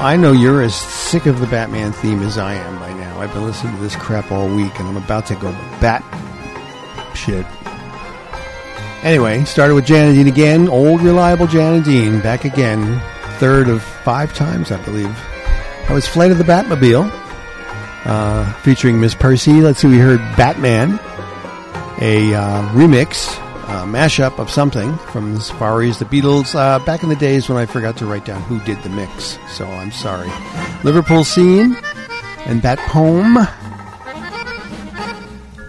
I know you're as sick of the Batman theme as I am by now. I've been listening to this crap all week, and I'm about to go bat shit. Anyway, started with Jan and Dean again. Old, reliable Jan and Dean. Back again. Third of 5 times, I believe. I was Flight of the Batmobile, featuring Miss Percy. Let's see, we heard Batman, a remix, mashup of something from the Safaris, the Beatles, back in the days when I forgot to write down who did the mix, so I'm sorry. Liverpool Scene, And that poem,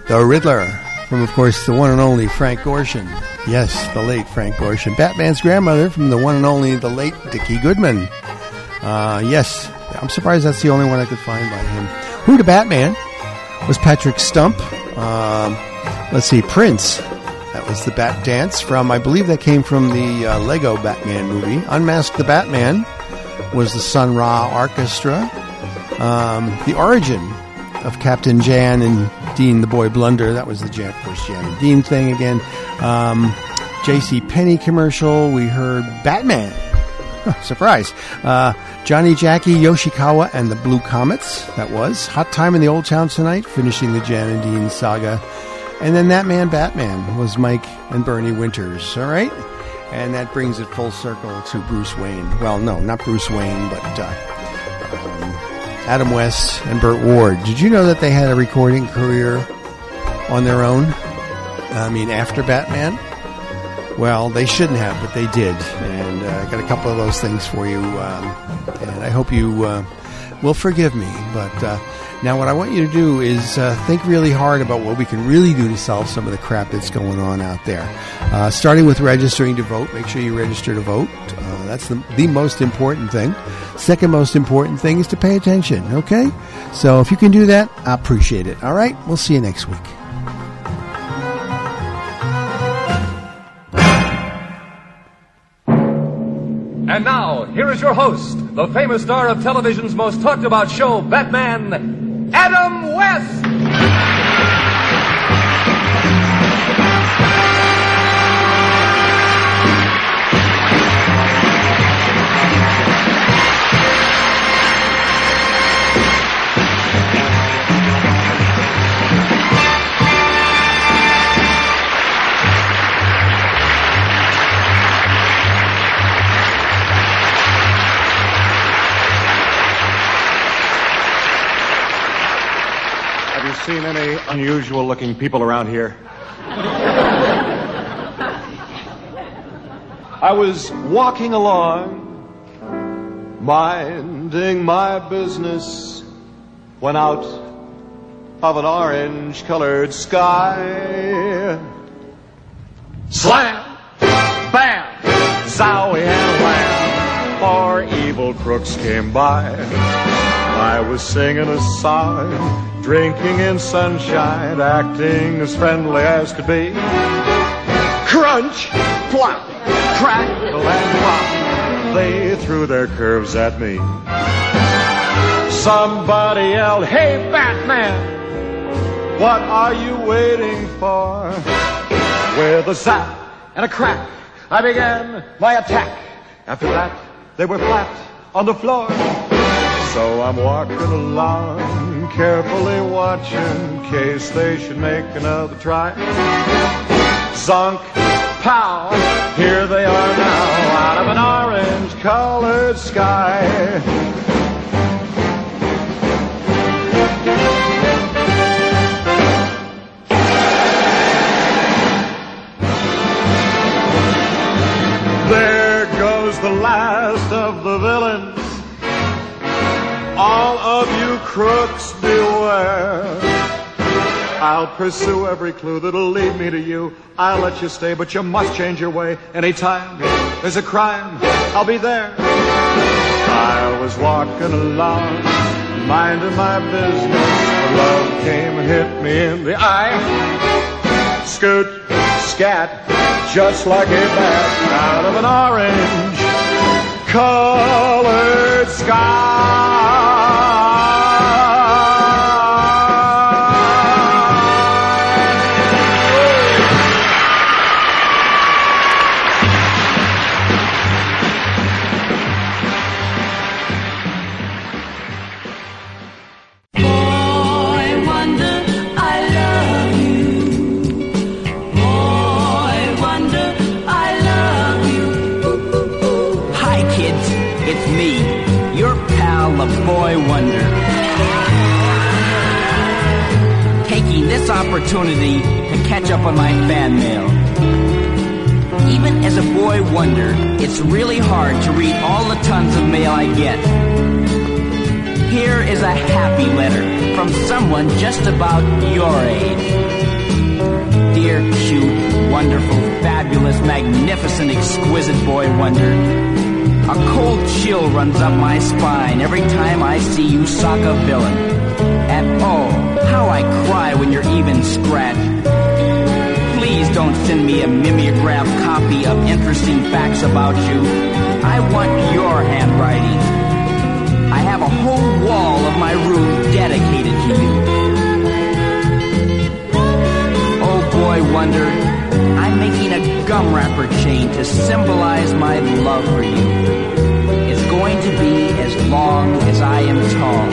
The Riddler, from, of course, the one and only Frank Gorshin. Yes, the late Frank Gorshin. Batman's grandmother, from the one and only, the late Dickie Goodman. Yes, I'm surprised that's the only one I could find by him. Who to Batman was Patrick Stump. Let's see, Prince. That was the Bat Dance from, I believe that came from the Lego Batman movie. Unmasked the Batman was the Sun Ra Arkestra. The origin of Captain Jan and Dean, the boy Blunder. That was the Jan and Dean thing again. JCPenney commercial. We heard Batman. Surprise. Johnny Jackie, Yoshikawa, and the Blue Comets. That was Hot Time in the Old Town Tonight, finishing the Jan and Dean saga. And then That Man Batman was Mike and Bernie Winters. All right. And that brings it full circle to Bruce Wayne. Well, no, not Bruce Wayne, but Adam West and Bert Ward. Did you know that they had a recording career on their own? I mean, after Batman? Well, they shouldn't have, but they did. And I got a couple of those things for you. And I hope you will forgive me. But now what I want you to do is think really hard about what we can really do to solve some of the crap that's going on out there. Starting with registering to vote. Make sure you register to vote. That's the most important thing. Second most important thing is to pay attention, okay? So if you can do that, I appreciate it. All right, we'll see you next week. And now, here is your host, the famous star of television's most talked-about show, Batman, Adam West! Seen any unusual-looking people around here? I was walking along, minding my business, when out of an orange-colored sky, slam, bam, zowie and wham, four evil crooks came by. I was singing a song, drinking in sunshine, acting as friendly as could be. Crunch, plop, crackle, and pop, they threw their curves at me. Somebody yelled, "Hey, Batman, what are you waiting for?" With a zap and a crack, I began my attack. After that, they were flat on the floor. So I'm walking along, carefully watching, in case they should make another try. Zonk, pow, here they are now, out of an orange-colored sky. There goes the last of the villains. All of you crooks, beware. I'll pursue every clue that'll lead me to you. I'll let you stay, but you must change your way. Anytime there's a crime, I'll be there. I was walking along, minding my business. Love came and hit me in the eye. Scoot, scat, just like a bat, out of an orange-colored sky. Opportunity to catch up on my fan mail. Even as a boy wonder, it's really hard to read all the tons of mail I get. Here is a happy letter from someone just about your age. Dear, cute, wonderful, fabulous, magnificent, exquisite boy wonder, a cold chill runs up my spine every time I see you sock a villain. And oh, how I cry when you're even scratched. Please don't send me a mimeograph copy of interesting facts about you. I want your handwriting. I have a whole wall of my room dedicated to you. Oh boy wonder, I'm making a gum wrapper chain to symbolize my love for you. It's going to be as long as I am tall,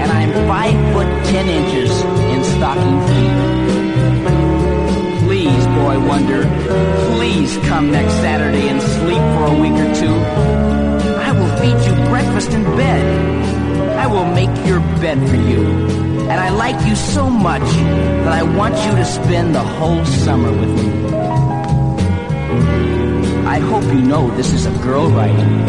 and I'm 5'10" in stocking feet. Please, boy wonder, please come next Saturday and sleep for a week or two. I will feed you breakfast in bed. I will make your bed for you. And I like you so much that I want you to spend the whole summer with me. I hope you know this is a girl writing.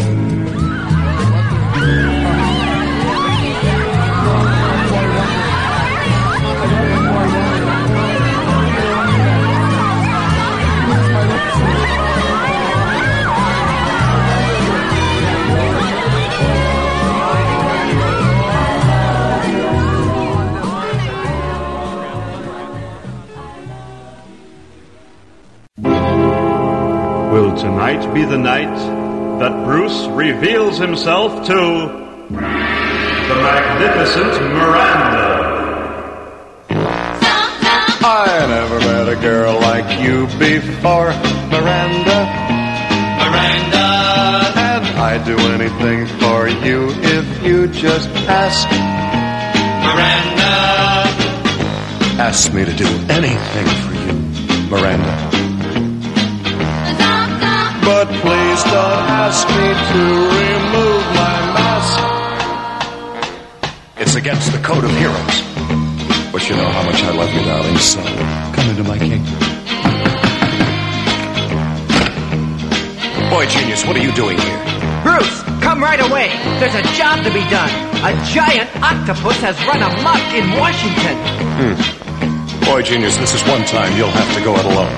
Tonight be the night that Bruce reveals himself to the magnificent Miranda. I never met a girl like you before, Miranda. Miranda. And I'd do anything for you if you just ask. Miranda. Ask me to do anything for you, Miranda. But please don't ask me to remove my mask. It's against the code of heroes. But you know how much I love you, darling, so come into my kingdom. Boy genius, what are you doing here? Bruce, come right away. There's a job to be done. A giant octopus has run amok in Washington. Boy genius, this is one time you'll have to go out alone.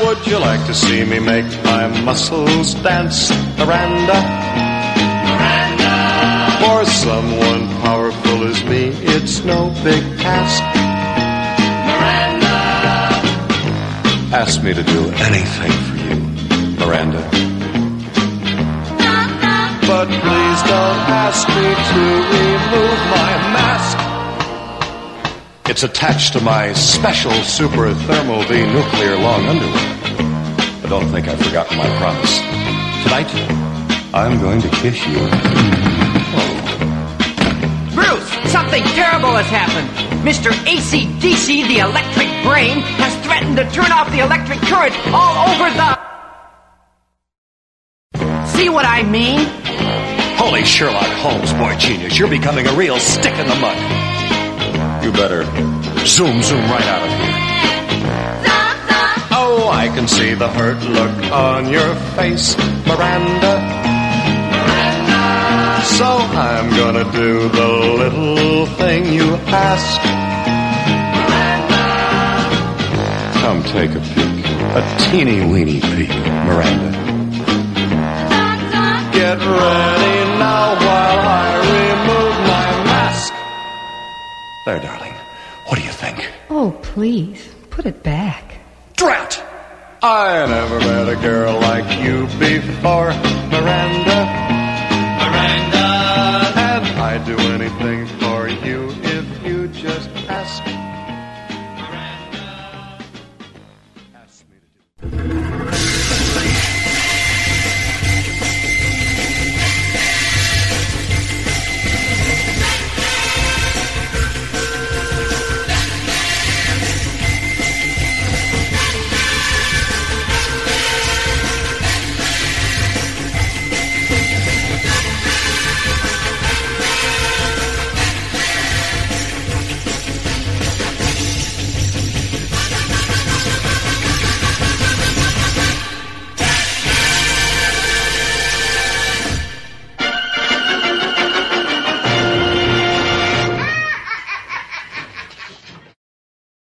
Would you like to see me make my muscles dance, Miranda? Miranda! For someone powerful as me, it's no big task. Miranda! Ask me to do anything for you, Miranda. But please don't ask me to remove my mask. It's attached to my special super thermal V-nuclear long underwear. I don't think I've forgotten my promise. Tonight, I'm going to kiss you. Oh. Bruce, something terrible has happened. Mr. AC/DC, the electric brain, has threatened to turn off the electric current all over the... See what I mean? Holy Sherlock Holmes, boy genius, you're becoming a real stick in the mud. You better zoom right out of here. I can see the hurt look on your face, Miranda. Miranda. So I'm gonna do the little thing you ask. Miranda. Come take a peek, a teeny weeny peek, Miranda. Get ready now while I remove my mask. There, darling. What do you think? Oh, please, put it back. Drat! I never met a girl like you before, Miranda.